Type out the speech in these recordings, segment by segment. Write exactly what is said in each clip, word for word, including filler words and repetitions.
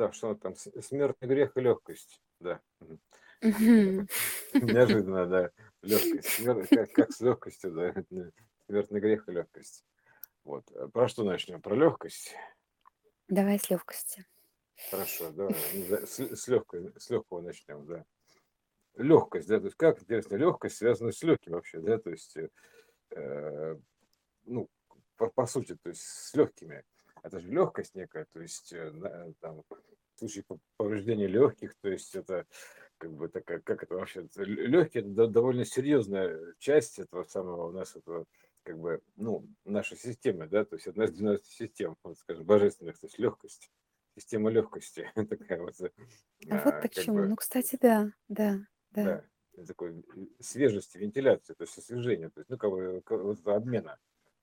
Так что там с- смертный грех и легкость, да. Мгм. Мгм. Неожиданно, да. Легкость. Смер- Как, как с легкостью, да. Смертный грех и легкость. Вот. Э, Про что начнем? Про легкость. Давай с легкости. Хорошо, давай. Ну, да, С, с легкой, с легкого начнем, да. Легкость, да, то есть как, интересно, легкость связана с легким вообще, да, то есть, э, э, ну, по, по сути, то есть с легкими. Это же легкость некая, то есть, э, на- там, в случае по- повреждения легких, то есть это как бы такая, как это вообще, легкие, это до- довольно серьезная часть этого самого у нас, этого, как бы, ну, нашей системы, да, то есть одна из двенадцати систем, вот, скажем, божественных, то есть легкость, система легкости, такая вот, э, А вот а, как почему? бы, Ну, кстати, да, да, да. да, э, такой э, свежести, вентиляции, то есть освежения, то есть, ну, как бы, ка- вот этого обмена,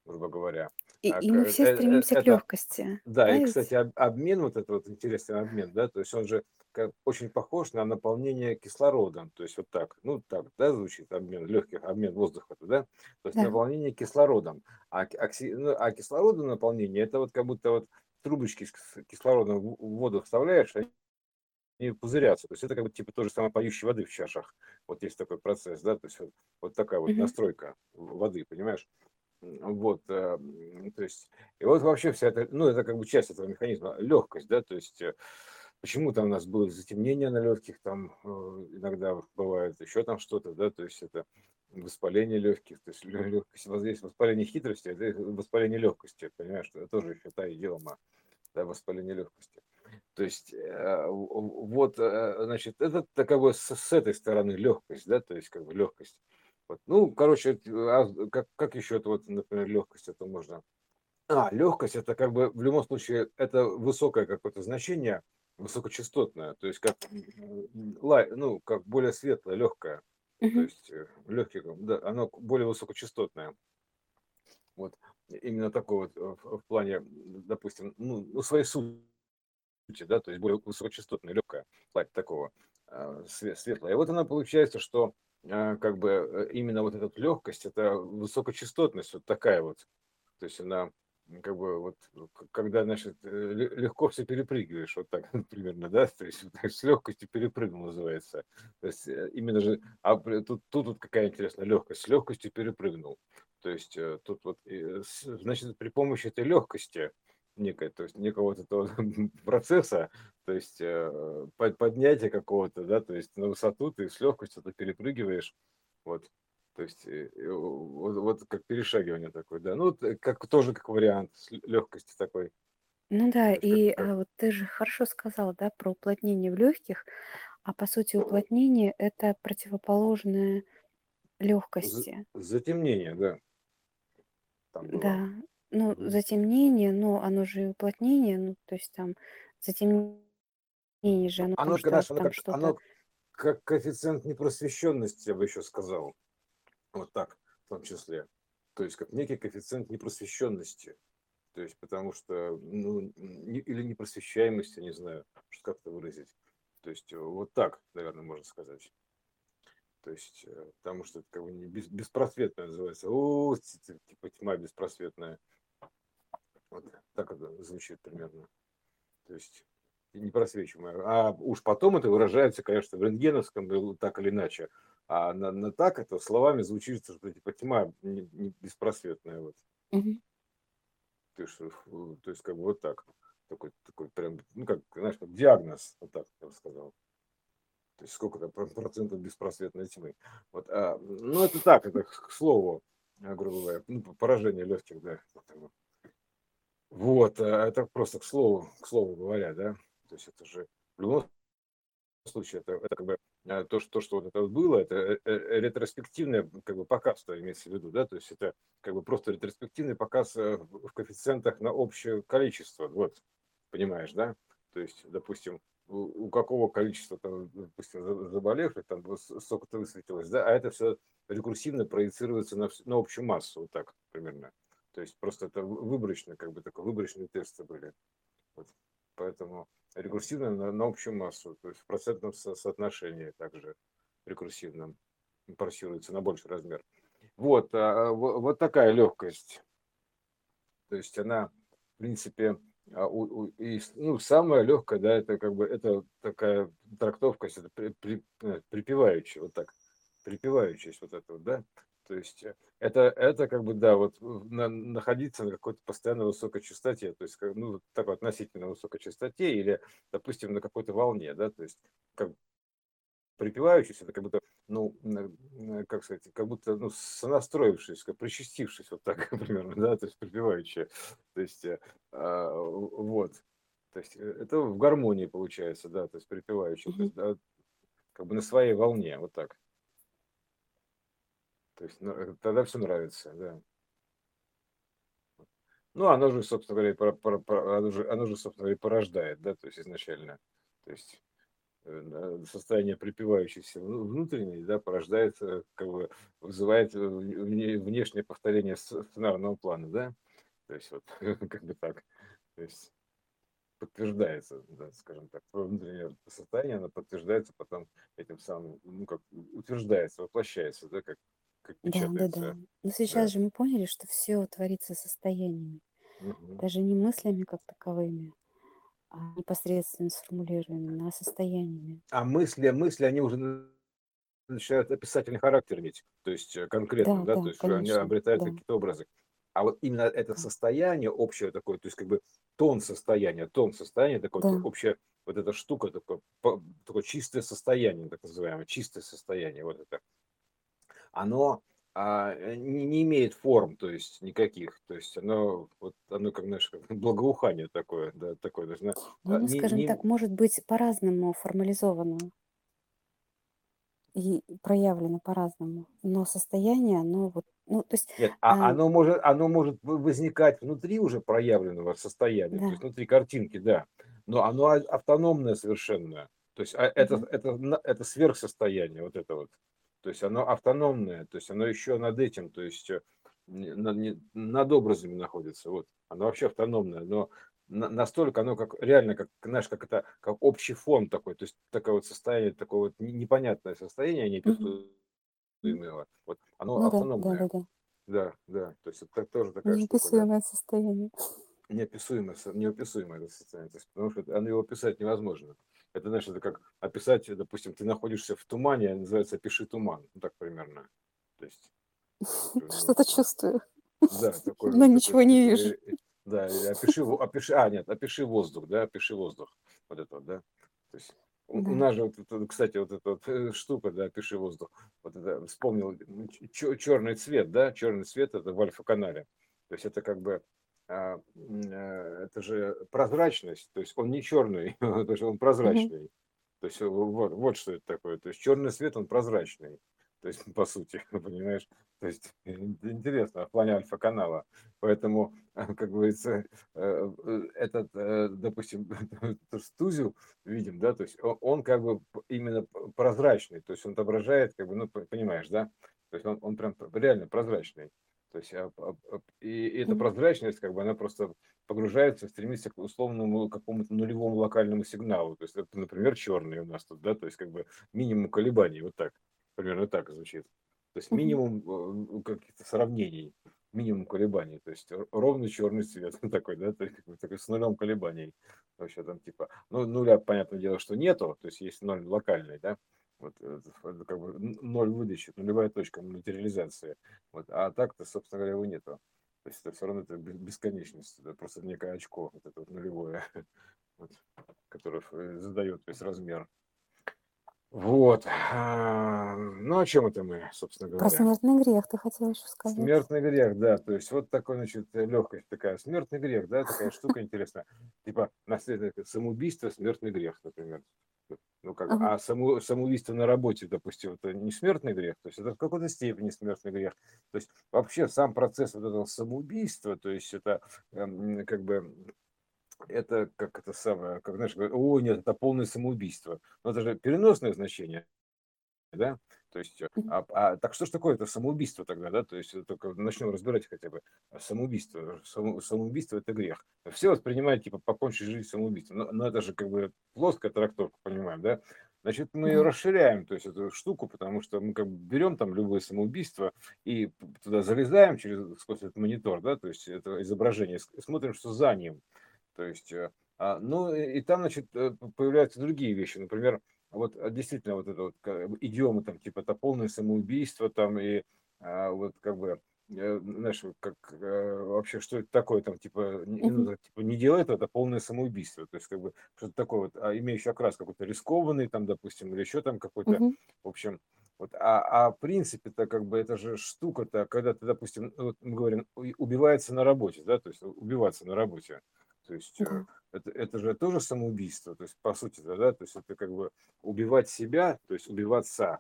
грубо говоря. И, А и мы ка- э- все э, стремимся к это, легкости, да, да и, ведь? кстати, об- обмен, вот этот вот интересный обмен, да, то есть он же как очень похож на наполнение кислородом, то есть вот так, ну, так, да, звучит обмен легких, обмен воздуха, да, то есть Да. наполнение кислородом, а, ки- окси- ну, а кислороду наполнение, это вот как будто вот трубочки с кис- кислородом в в воду вставляешь, они не пузырятся. То есть это как бы типа то же самое поющей воды в чашах. Вот есть такой процесс, да, то есть вот, вот такая вот Мгм. настройка в- воды, понимаешь? М, Вот, э, м, то есть, и вот вообще вся эта, ну, это как бы часть этого механизма, легкость, да, то есть, э, почему там у нас было затемнение на легких, там э, иногда бывает еще там что-то, да, то есть это воспаление легких, то есть лё- лёгкость, вот здесь воспаление хитрости, а здесь воспаление легкости, понимаешь, это тоже еще та идиома, да, воспаление легкости. То есть э, в- в- вот, э, значит, это такая с, с этой стороны легкость, да, то есть как бы легкость. Вот. Ну, короче, т- а как, как еще это вот, например, легкость это можно? А, легкость это как бы в любом случае это высокое какое-то значение, высокочастотное, то есть как м, лай- ну, как более светлое, легкое, то Мгм. есть легкое, да, оно к- более высокочастотное. Вот именно такое вот э, в, в плане, м, допустим, ну, ну, своей сути сути, да, то есть более высокочастотная, легкая плать такого а, све- светлая. И вот она получается, что а, как бы э, именно вот эта легкость, это высокочастотность вот такая вот. То есть она м, как бы вот, ну, к- когда, значит, э, ле- легко все перепрыгиваешь, вот так примерно, да, то есть вот так с легкостью перепрыгнул называется. То есть э, именно же, а при- тут, тут вот какая интересная легкость, с легкостью перепрыгнул. То есть э, тут вот, э, с- значит, при помощи этой легкости некой, то есть некого вот этого процесса, то есть э, под- поднятия какого-то, да, то есть на высоту ты с легкостью ты перепрыгиваешь, вот, то есть э, э, вот, вот как перешагивание такое, да, ну, вот, э, как тоже как вариант легкости такой, Ну да, то есть как, и как- а, вот ты же хорошо сказал, да, про уплотнение в легких, а по сути уплотнение это противоположное з- легкости. затемнение, да, там было. Да, ну Мгм. затемнение, но оно же и уплотнение, ну то есть там затемнение же, оно потому Оно, что знаешь, оно там как, что-то. оно как коэффициент непросвещенности, я бы еще сказал, вот так в том числе, то есть как некий коэффициент непросвещенности. То есть, потому что, ну, н- не- или непросвещаемость, я не знаю, что как это выразить. То есть, э, вот так, наверное, можно сказать. То есть, э, потому что это как бы не бес- беспросветная называется. О, ц- ц- типа тьма беспросветная. Вот так это звучит примерно. То есть, непросвечиваемая. А уж потом это выражается, конечно, в рентгеновском, э, так или иначе. А на, на так это словами звучит, что типа тьма не, не беспросветная. Вот. Мгм. Ты ж, э, фу, то есть как бы вот так. Такой, такой прям, ну как, знаешь, как диагноз, вот так я бы сказал. То есть сколько там про- процентов беспросветной тьмы. Вот, а, ну это так, это к к слову, э, грубо говоря, ну, п- поражение легких, да. Поэтому вот, а, это просто к слову, к слову говоря, да. То есть это же в любом случае, это, это как бы а, то, что, то, что вот это вот было, это э, э, ретроспективное как бы показ-то имеется в виду, да, то есть это как бы просто ретроспективный показ э, в в коэффициентах на общее количество, вот, понимаешь, да, то есть, допустим, у у какого количества, там, допустим, за- заболевших, там, вот с- столько-то высветилось, да, а это все рекурсивно проецируется на, вс- на общую массу, вот так примерно. То есть просто это вы- выборочно, как бы такой выборочные тесты были. Вот. Поэтому рекурсивно на, на общую массу, то есть в процентном со- соотношении также рекурсивном парсируется на больший размер. Вот, а, во- вот такая легкость. То есть она, в принципе, А у- у- и, с- ну, самое легкое, да, это как бы это такая трактовка, если это при, при- э, припеваючая, вот так, припевающая вот это вот, да. То есть э, это, это как бы, да, вот в- на- находиться на какой-то постоянно высокой частоте, то есть, как, ну, вот так вот относительно высокой частоте или, допустим, на какой-то волне, да, то есть, как бы припевающийся, это как будто, ну, м, э, как сказать, как будто, ну, сонастроившись, как причастившись, вот так примерно, да, то есть припевающая. То есть, э, а, в- вот. То есть э, это в гармонии получается, да, то есть припевающая, то Мгм. есть да, как бы на своей волне, вот так. То есть ну, э, тогда все нравится, да. Ну, оно же, собственно говоря, и про- про- про- оно, же, оно же, собственно говоря, и порождает, да, то есть изначально. То есть э, на- состояние припевающейся вну- внутренней, да, порождает, э, как бы вызывает э, вне- внешнее повторение сц- сценарного плана, да, то есть вот как бы так, то есть подтверждается, да, скажем так, твое внутреннее состояние, оно подтверждается потом этим самым, ну, как у- утверждается, воплощается, да, как, как Да, да, да. печатается, Но сейчас да. же мы поняли, что все творится состояниями, Мгм. даже не мыслями как таковыми, а непосредственно сформулированными, а состояниями. А мысли, мысли, они уже на- начинают описательный характер иметь, то есть э, конкретно, Да, да, то да, есть уже они конечно, обретают да, какие-то образы. А вот именно это да, состояние общее такое, то есть как бы тон состояния, тон состояния такое, то да, общее, вот эта штука, такое, по- такое чистое состояние, так называемое, чистое состояние, вот это, оно а, э, не, не имеет форм, то есть никаких, то есть оно, вот, оно как, знаешь, как благоухание такое, да, такое, даже, на- ну, а, оно, не, скажем не, так, может быть по-разному формализовано и проявлено по-разному, но состояние, оно вот, ну, то есть, Нет, а а, оно может, оно может вы- возникать внутри уже проявленного состояния, то есть да, внутри картинки, да, но оно а- автономное совершенно, то есть а это, мгм, это, на- это сверхсостояние вот это вот, то есть оно автономное, то есть оно еще над этим, то есть э, не- на- не- над образами находится, вот, оно вообще автономное, но на- настолько оно как реально, как, знаешь, как это, как общий фон такой, то есть такое вот состояние, такое вот не- непонятное состояние, мгм, м. неописуемого, вот, оно Ну да, да, да, автономное. да, Да, да. То есть это так- тоже такая штука, да. неописуемое состояние. Неописуемое, со- неописуемое это состояние. То есть, потому что это- оно его описать невозможно. Это, знаешь, это как описать, э, допустим, ты находишься в тумане, называется «Опиши туман». Ну, так примерно. То есть, э, ну, Что-то чувствую, да, такой, но вот такой, ничего не типа, вижу. э, э, да, э, опиши, во- опиши, а, нет, опиши воздух, да, опиши воздух, вот это, вот, да, то есть у, у Да, нас же, вот это, кстати, вот эта вот э, штука, да, опиши воздух, вот это, вспомнил, черный цвет, да, черный цвет, это в альфа-канале, то есть это как бы, а, м, э, это же прозрачность, то есть он не черный, потому что он мгм, прозрачный, то есть э, вот, вот что это такое, то есть черный свет, он прозрачный, то есть по сути, понимаешь, то есть ин- интересно в плане альфа-канала. Поэтому, а, как говорится, э, э, этот, э, допустим, то, что тузел видим, да, то есть о- он как бы п- именно п- прозрачный, то есть он отображает, как бы, ну, п- понимаешь, да, то есть он, он прям п- реально прозрачный. То есть а, а, а, и, и эта мгм. прозрачность, как бы, она просто погружается, стремится к условному какому-то нулевому локальному сигналу. То есть, это, например, черный у нас тут, да, то есть как бы минимум колебаний, вот так, примерно так звучит. То есть Мгм. минимум э, каких-то сравнений, минимум колебаний. То есть р- ровный черный цвет такой, да, то есть как бы такой с нулем колебаний. Вообще там типа, ну, нуля, понятное дело, что нету, то есть есть ноль локальный, да, вот э, это как бы н- ноль выдачи, нулевая точка материализации. Вот, а так-то, собственно говоря, его нету. То есть это все равно это бе- бесконечность, это просто некое очко, вот это вот нулевое, вот, которое э, задает весь размер. Вот. А, Ну, о чем это мы, собственно Про говоря? смертный грех ты хотела еще сказать. Смертный грех, да, то есть вот такой, значит, легкость такая, смертный грех, да, такая штука интересная, типа наследие самоубийство, смертный грех, например. Ну, как, бы, Ага. а само, самоубийство на работе, допустим, это не смертный грех, то есть это в какой-то степени смертный грех. То есть вообще сам процесс вот этого самоубийства, то есть это эм, как бы это как это самое, как знаешь, говорят, о, нет, это полное самоубийство. Но это же переносное значение, да? То есть, э, Мгм. а, а так что ж такое это самоубийство тогда, да? То есть, э, только начнем разбирать хотя бы а самоубийство. Само- самоубийство это грех. Все воспринимают, типа, покончить жизнь самоубийством. Но, но это же как бы плоская трактовка, понимаем, да? Значит, мы её Да. расширяем, то есть, эту штуку, потому что мы как бы берем там любое самоубийство и п- туда залезаем через сквозь этот монитор, да, то есть, это изображение, ск- смотрим, что за ним. То есть, ну и там, значит, появляются другие вещи. Например, вот действительно вот это вот идиомы там типа это полное самоубийство там и а, вот как бы э, знаешь вот как э, вообще что это такое там типа не, ну, Мгм. да, типа не делай этого, это полное самоубийство, то есть как бы что-то такое вот а, имеющий окрас какой-то рискованный там допустим или еще там какой-то Мгм. в общем вот а, а в принципе-то как бы это же штука-то когда ты допустим ну, вот мы говорим у- убивается на работе, да, то есть у- убиваться на работе, то есть э, Да. это, это же тоже самоубийство, то есть по сути да, то есть это как бы убивать себя, то есть убиваться,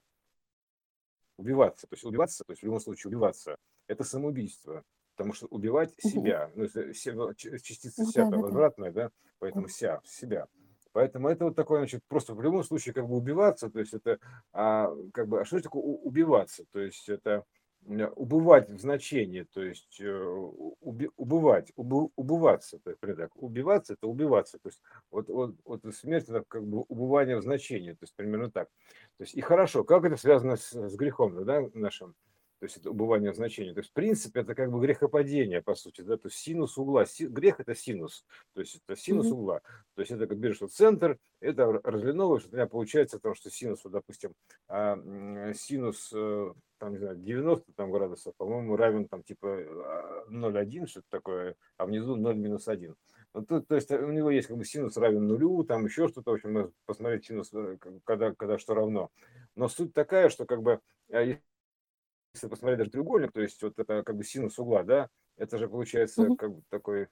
убиваться, то есть убиваться, то есть в любом случае убиваться, это самоубийство, потому что убивать Мгм. себя, ну, если се- ч- частица Ну ся да, там да, да. возвратная, да, поэтому Мгм. ся, себя. Поэтому это вот такое, значит, просто в любом случае как бы убиваться, то есть это, а, как бы, а что это такое у- убиваться, то есть это м, убывать в значении, то есть э, у- уби- убывать, убы- убываться, то есть, примерно так, убиваться это убиваться, то есть вот, вот, вот смерть это как бы убывание в значении, то есть примерно так. То есть, и хорошо, как это связано с, с грехом да, нашим, то есть это убывание в значении. То есть, в принципе, это как бы грехопадение, по сути, да, то есть синус угла. Си- грех это синус, то есть это синус Мгм. угла. То есть это как берешь вот центр, это р- разленовываешь, у тебя получается то, что синус, вот, допустим, а, м, синус э, там, не знаю, девяносто там, градусов, по-моему, равен там типа а, ноль один, что-то такое, а внизу ноль минус один. Ну, то, то есть э, у него есть как бы синус равен нулю, там еще что-то, в общем, можно посмотреть синус, э, к- когда, когда что равно. Но суть такая, что как бы а, е- если посмотреть даже треугольник, то есть вот это как бы синус угла, да, это же получается Мгм. как бы такой,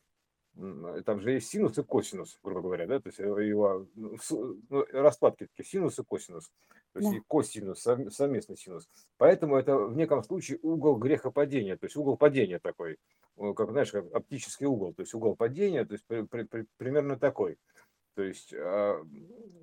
м, э, там же есть синус и косинус, грубо говоря, да, то есть э, его ну, в су- ну, раскладки такие, синус и косинус, то есть Да. и косинус, сов- совместный синус. Поэтому это в неком случае угол грехопадения, то есть угол падения такой, э, как, знаешь, как оптический угол, то есть угол падения, то есть при- при- при- примерно такой. То есть, а,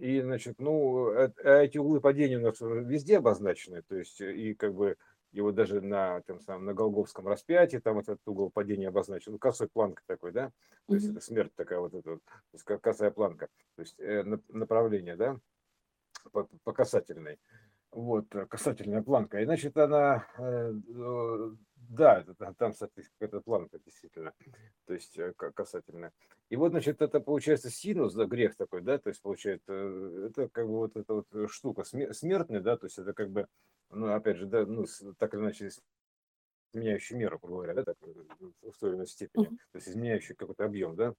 и, значит, ну, э- э, эти углы падения у нас уже везде обозначены, то есть, э, и как бы его даже на, там, самом, на Голговском распятии там этот угол падения обозначен, ну, косой планка такой, да, то есть Мгм. это смерть такая вот эта вот, то есть ко- косая планка, то есть э, нап- направление, да, по, по касательной. Вот, э, касательная планка. И значит, она, э, э, да, это та- там, соответственно, какая-то планка действительно, то есть э, ка- касательная. И вот, значит, это получается синус, да, грех такой, да, то есть получается, э, это как бы вот эта вот э, штука сме- смертная, да, то есть это как бы, ну, опять же, да, ну, с- так или иначе, с- меняющий меру, грубо говоря, да, так, э, в в той или иной степени, Мгм. то есть изменяющий какой-то объем, да,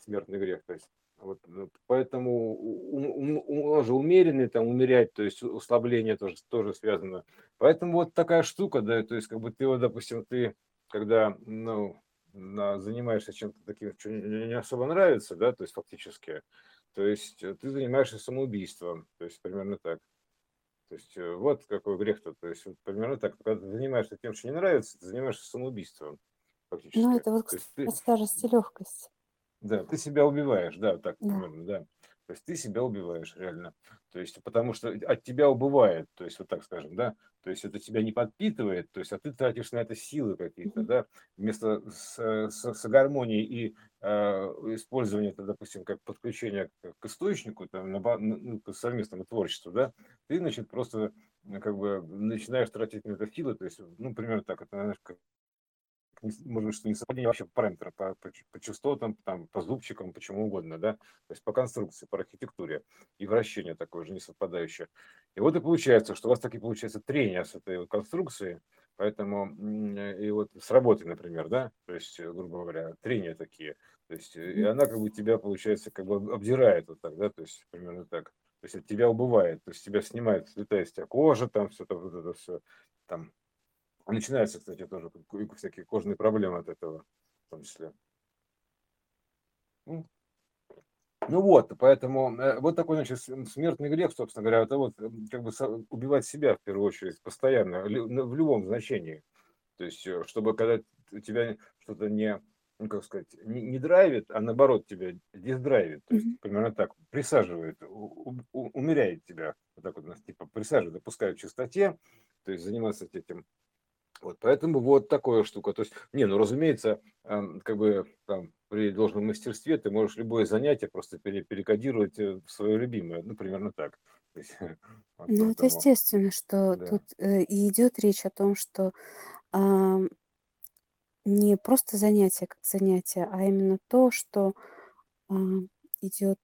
смертный грех, то есть вот, э, поэтому у- у- у- он же умеренный, там, умерять, то есть услабление тоже, тоже связано. Поэтому вот такая штука, да, то есть как бы ты, вот, допустим, ты, когда, ну, на- занимаешься чем-то таким, что не не особо нравится, да, то есть фактически, то есть э, ты занимаешься самоубийством, то есть примерно так. То есть э, вот какой грех-то. То есть вот примерно так. Когда ты занимаешься тем, что не нравится, ты занимаешься самоубийством Ну, фактически. это вот, То есть ты, кстати, та же легкость. да, ты себя убиваешь, да, так Да. примерно, да. То есть ты себя убиваешь реально. То есть потому что от тебя убывает, то есть вот так скажем, да. То есть это тебя не подпитывает, то есть а ты тратишь на это силы какие-то, Мгм. да, вместо с, с- с гармонией и э, использования это, допустим, как подключение к, к источнику, там, на ба- ну, ну, к совместному творчеству, да, ты, значит, просто ну, как бы начинаешь тратить на это силы, то есть, ну, примерно так, это, наверное, как не с- может быть, что не совпадение вообще параметра по, по, ч- по частотам, там, по зубчикам, почему угодно, да, то есть по конструкции, по архитектуре и вращение такое же не совпадающее. И вот и получается, что у вас такие получается трения с этой вот конструкцией, поэтому м, э, и вот с работой, например, да, то есть, э, грубо говоря, трения такие, то есть э, и Мгм. она как бы тебя, получается, как бы об- обдирает вот так, да, то есть примерно так. То есть от тебя убывает, то есть тебя снимает, слетает с тебя кожа, там все это, вот это все, там, а начинаются, кстати, тоже ку- ку- всякие кожные проблемы от этого, в том числе. Ну, ну вот, поэтому э, вот такой, значит, см- смертный грех, собственно говоря, это вот м, как бы со- убивать себя в первую очередь, постоянно, лю- ну, в любом значении. То есть, э, чтобы когда т- у тебя что-то не, ну, как сказать, не, не драйвит, а наоборот тебя диздрайвит, то есть Мгм. примерно так, присаживает, у- у- у- умеряет тебя, вот так вот, ну, типа присаживает, допускает к чистоте, то есть заниматься этим. Вот, поэтому вот такая штука. То есть, не, ну, разумеется, эм, как бы там при должном мастерстве ты можешь любое занятие просто пере- перекодировать э, в свое любимое, ну, примерно так. То есть, вот Ну, это поэтому, естественно, что да. тут э, и идет речь о том, что ам, не просто занятие как занятие, а именно то, что а, идет,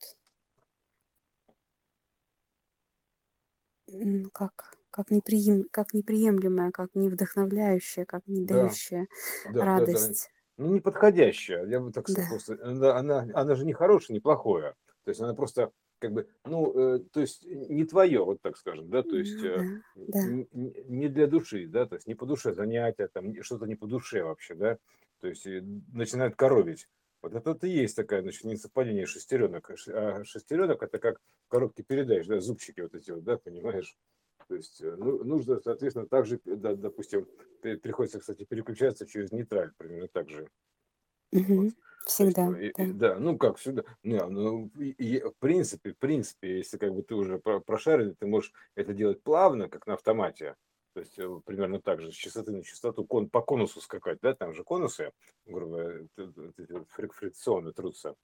ну, как, как, неприем, как неприемлемая, как невдохновляющая, как не Да, дающая да, да, да. радость. Ну, неподходящая, я бы так сказал, Да, просто. Она, она, она же не хорошая, не плохое. То есть она просто как бы, ну, э, то есть не твое, вот так скажем, да, то есть ну э, да, да, н- н- не для души, да, то есть не по душе занятия, там не- что-то не по душе вообще, да, то есть э, начинают коровить. Вот это вот и есть такая, значит, несовпадение шестеренок. Ш- А шестеренок это как коробки передач, да, зубчики вот эти вот, да, понимаешь? То есть э, ну, нужно, соответственно, также, да, допустим, пе- приходится, кстати, переключаться через нейтраль, примерно так же. Вот. Мгм. То есть, Всегда, э, э, да. да, ну как всегда, не, ну, и- и, в принципе, в принципе, если как бы ты уже про- прошаренный, ты можешь это делать плавно, как на автомате, то есть э, примерно так же, с частоты на частоту, кон, по конусу скакать, да, там же конусы, грубо говоря, т- т- эти вот фрик- фрикционы трутся,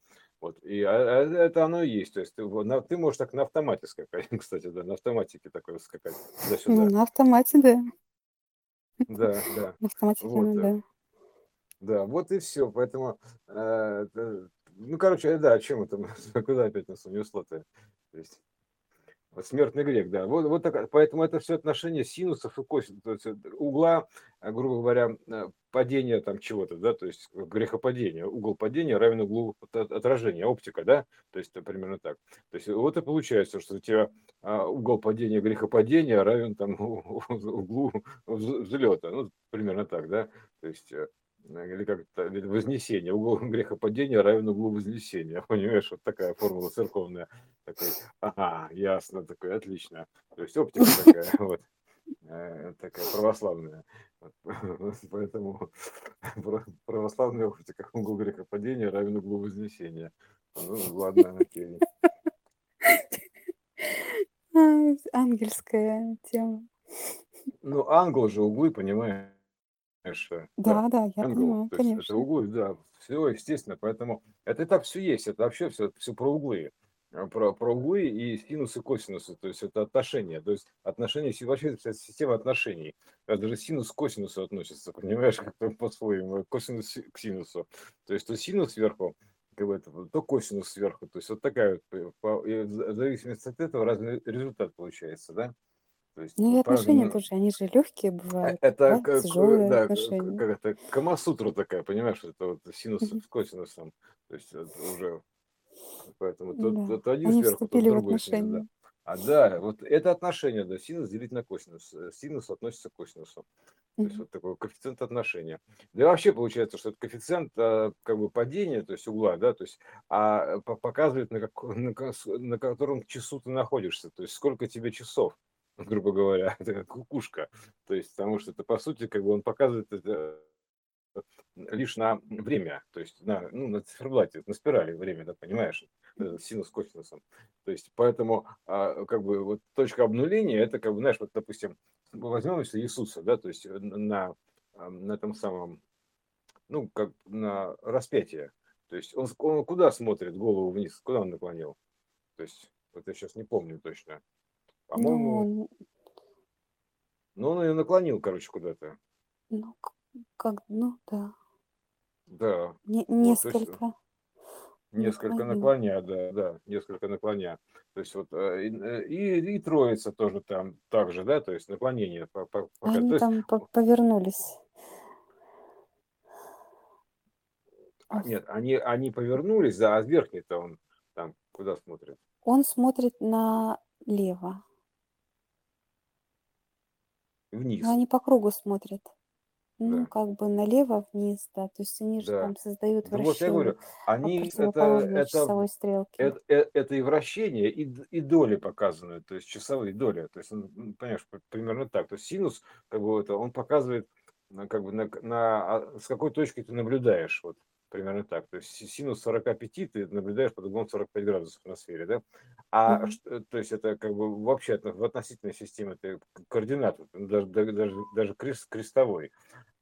вот, и а- а это оно и есть, то есть ты, во- на- ты можешь так на автомате скакать, кстати, да, на автоматике такое скакать Ну, туда-сюда, на автомате, да. да, да, На автомате вот, прямо, э, да. да, вот и все. Поэтому, э, это- ну, короче, э, да, о чем это? мы? Куда опять нас унесло-то? То есть, вот смертный грех, да. Вот, вот так, поэтому это все отношение синусов и косинусов, то есть э, угла, э, грубо говоря, э, падения там чего-то, да, то есть э, грехопадения. Угол падения равен углу от- от- отражения, оптика, да, то есть э, примерно так. То есть э, вот и получается, что у тебя а, угол падения грехопадения равен там у- у- углу вз- взлета, ну, примерно так, да, то есть э, э, или как-то вознесение, угол грехопадения равен углу вознесения, понимаешь, вот такая формула церковная, такой, ага, ясно, такой, отлично. То есть оптика такая, вот, э, такая православная. Вот, поэтому пра- православная оптика, угол грехопадения равен углу вознесения. Ну, ладно, окей. Ай, ангельская тема. Ну, ангел же углы, понимаешь, э, да, Да, да, я ангел, понимаю, то есть это конечно. углы, да, все, естественно, поэтому это и так все есть, это вообще все, все про углы, а, про, про углы и синусы, косинусы, то есть это отношения, то есть отношения, си- вообще вся система отношений, а даже синус к косинусу относится, понимаешь, как-то по-своему, косинус си- к синусу, то есть то синус сверху, как бы это, вот, то косинус сверху, то есть вот такая вот, э, по- и в зависимости от этого разный результат получается, да, то есть Ну и по-разному. отношения н- тоже, они же легкие Э, бывают, Это бывают как, э, тяжелые да, к- к- отношения. как это, камасутра такая, понимаешь, это вот синус Мгм. с косинусом, то есть это уже, поэтому тот, Да, тот один они сверху, тот вступили в другой снизу, да. отношения. А да, вот это отношение, да, синус делить на косинус, э, синус относится к косинусу, то есть Мгм. вот такой коэффициент отношения. Да и вообще получается, что это коэффициент э, как бы падения, то есть угла, да, то есть, а э, по- показывает, на, како- на, кос- на котором часу ты находишься, то есть сколько тебе часов, грубо говоря, это как кукушка, то есть потому что это по сути как бы он показывает это лишь на время, то есть на, ну, на циферблате, на спирали время, да, понимаешь, э, синус с косинусом. То есть поэтому а, как бы вот точка обнуления, это как бы, знаешь, вот допустим, мы возьмем если Иисуса, да, то есть э, н- на, а, на этом самом, ну, как на распятие, то есть он, с- он куда смотрит голову вниз, куда он наклонил, то есть вот я сейчас не помню точно, Ну, по-моему, он, но он ее наклонил, короче, куда-то, ну, к- как, ну, да, да, не- вот, то есть несколько несколько наклонил. наклоня, да, да, несколько наклоня. То есть вот э, и, э, и, и троица тоже там также, да, то есть наклонение по- по- пока. Они То есть там по- повернулись. а, Ос- нет, они, они повернулись, да, а верхний-то он там куда смотрит? Он смотрит налево, но Вниз, они по кругу смотрят. Ну, да, как бы налево вниз, да. То есть они же да. там создают Да вот я вращение говорю, а, они это, противоположное это часовой стрелке. это, э- это и вращение, и, д- и доли показаны, то есть часовые доли. То есть, он, ну, понимаешь, п- примерно так. То есть синус, как бы это, он показывает, на, как бы на, к- на, а, с какой точки ты наблюдаешь, вот примерно так. То есть си- синус сорока пяти ты наблюдаешь под углом сорок пять градусов в атмосфере, да? А Мгм. ш- э, то есть это как бы вообще отно- в относительной системе ты к- координат, вот, ну, даже, даже, даже даже крест, крестовой.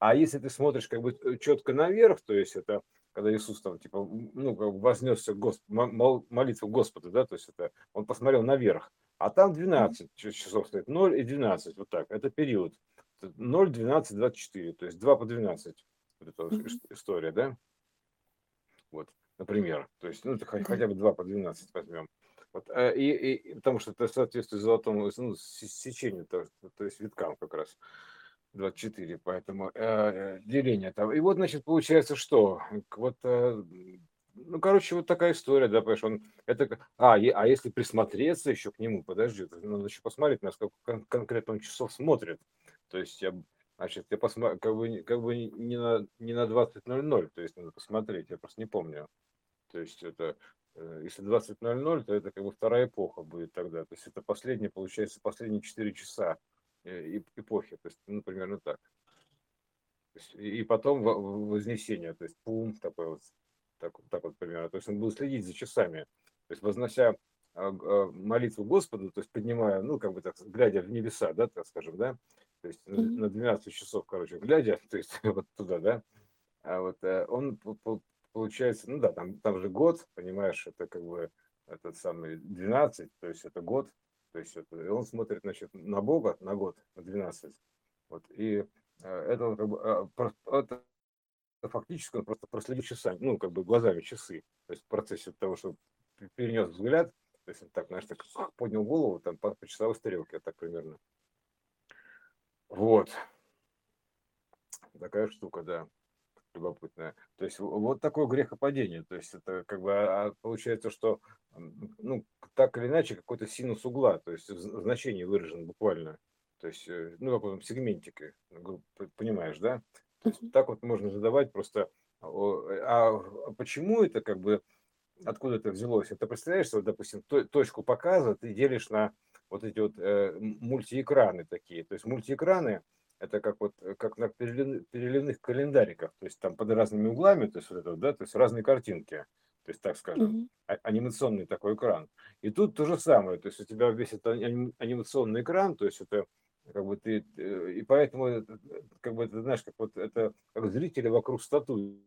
А если ты смотришь как бы четко наверх, то есть это когда Иисус там типа м, ну как бы вознесся Госп... мо- мол- молитву Господа, да, то есть это он посмотрел наверх, а там Мгм. двенадцать ч- часов стоит, ноль и двенадцать, вот так, это период т- ноль, двенадцать, двадцать четыре, то есть два по двенадцать, вот эта вот иш- Мгм. история, да, вот. например. То есть, ну, это хо- хотя бы два по двенадцать возьмем. Вот, э, и, и- потому что это соответствует золотому ну, с- сечению, то, то есть виткам как раз двадцать четыре, поэтому э, деление там. И вот, значит, получается, что К- вот, э, ну, короче, вот такая история, да, понимаешь, он, это, к- а, е- а если присмотреться еще к нему, подожди, это надо еще посмотреть, на сколько кон- конкретно он часов смотрит, то есть я, б- значит, я посмотрю, как бы, не- как бы не на, не на двадцать ноль ноль, то есть надо посмотреть, я просто не помню. То есть это, э, если двадцать ноль ноль, то это как бы вторая эпоха будет тогда. То есть это последние, получается, последние четыре часа э, эп- эпохи. То есть, ну, примерно так. То есть и и потом во- во- вознесение, то есть пум, такой вот, так, вот- так вот примерно. То есть он будет следить за часами. То есть вознося а, г- а, молитву Господу, то есть поднимая, ну, как бы так, глядя в небеса, да, так скажем, да, то есть на Мгм. на двенадцать часов, короче, глядя, то есть вот туда, да, а вот э, он пу- пу- получается, ну да, там, там же год, понимаешь, это как бы этот самый двенадцать, то есть это год, то есть это, и он смотрит, значит, на Бога, на год, на двенадцать. Вот, и э, это он как бы, а, про- это фактически он просто проследил часами, ну, как бы глазами часы, то есть в процессе того, что перенес взгляд, то есть он так, знаешь, так поднял голову, там, по, по часовой стрелке, так примерно. Вот, такая штука, да, любопытная. То есть в- вот такое грехопадение. То есть это как бы а, получается, что м, ну, к- так или иначе какой-то синус угла, то есть в з- в значении выражен буквально. То есть, э, ну, как он сегментике, гру- п- понимаешь, да? То есть Мгм. так вот можно задавать просто, о, э, а а почему это как бы откуда это взялось? Это представляешь, что, допустим, то- точку показа ты делишь на вот эти вот э, м- мультиэкраны такие. То есть мультиэкраны это как вот э, как на перелив- переливных календариках, то есть там под разными углами, то есть вот это, вот, да, то есть разные картинки, то есть так скажем, Мгм. а- анимационный такой экран. И тут то же самое, то есть у тебя весь этот ани- анимационный экран, то есть это как бы ты э, и поэтому это, э, как бы ты знаешь, как вот это как зрители вокруг статуи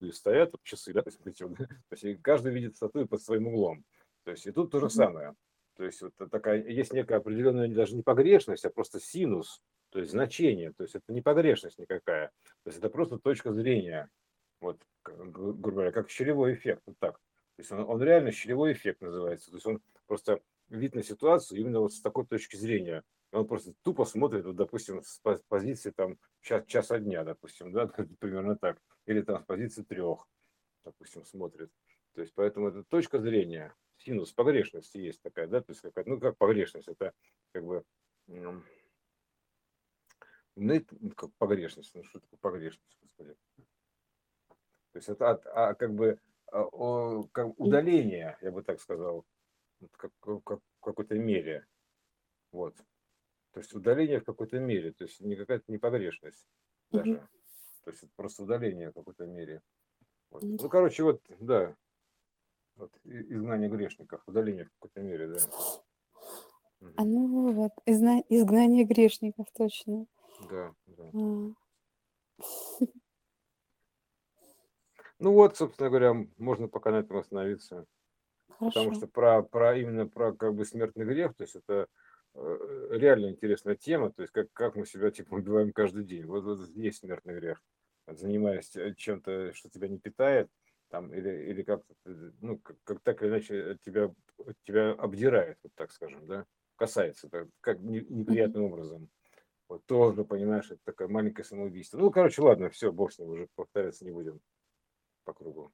и стоят вот часы, да, то есть, эти вот, то есть и каждый видит статую под своим углом. То есть и тут то же Мгм. самое. То есть вот та- такая, есть некая определенная даже не погрешность, а просто синус, то есть значение, то есть это не погрешность никакая, то есть это просто точка зрения, вот, к- гру- грубо говоря, как щелевой эффект, вот так. То есть он, он реально щелевой эффект называется, то есть он просто вид на ситуацию именно вот с такой точки зрения. И он просто тупо смотрит, вот, допустим, с поз- позиции там час, часа дня, допустим, да, примерно так, или там с позиции трех, допустим, смотрит. То есть, поэтому это точка зрения, синус погрешности есть такая, да, то есть какая ну как погрешность, это как бы м, ну, это, ну, как погрешность, ну что такое погрешность, господи. То есть это от- а, как бы а, о, как Мгм. удаление, я бы так сказал, вот как, как- как- в какой-то мере, вот. То есть удаление в какой-то мере, то есть не какая-то не погрешность Мгм. даже, то есть это просто удаление в какой-то мере. Вот. Ну Ну, да. короче, вот, да, вот, и- изгнание грешников, удаление в какой-то мере, да. А Мгм. ну вот, изна- изгнание грешников, точно. Да, да. А, Ну вот, собственно говоря, м, можно пока на этом остановиться. Потому Хорошо. что про, про именно про как бы смертный грех, то есть это э, реально интересная тема, то есть как, как мы себя типа убиваем каждый день. Вот, вот есть смертный грех. Вот занимаясь э, чем-то, что тебя не питает, там, или, или как-то, ты, ну, как, как так или иначе от тебя, от тебя обдирает, вот так скажем, да, касается, так, как не- Мгм. неприятным образом. Вот тоже, понимаешь, это такое маленькое самоубийство. Ну, короче, ладно, все, бог с ним, уже повторяться не будем по кругу.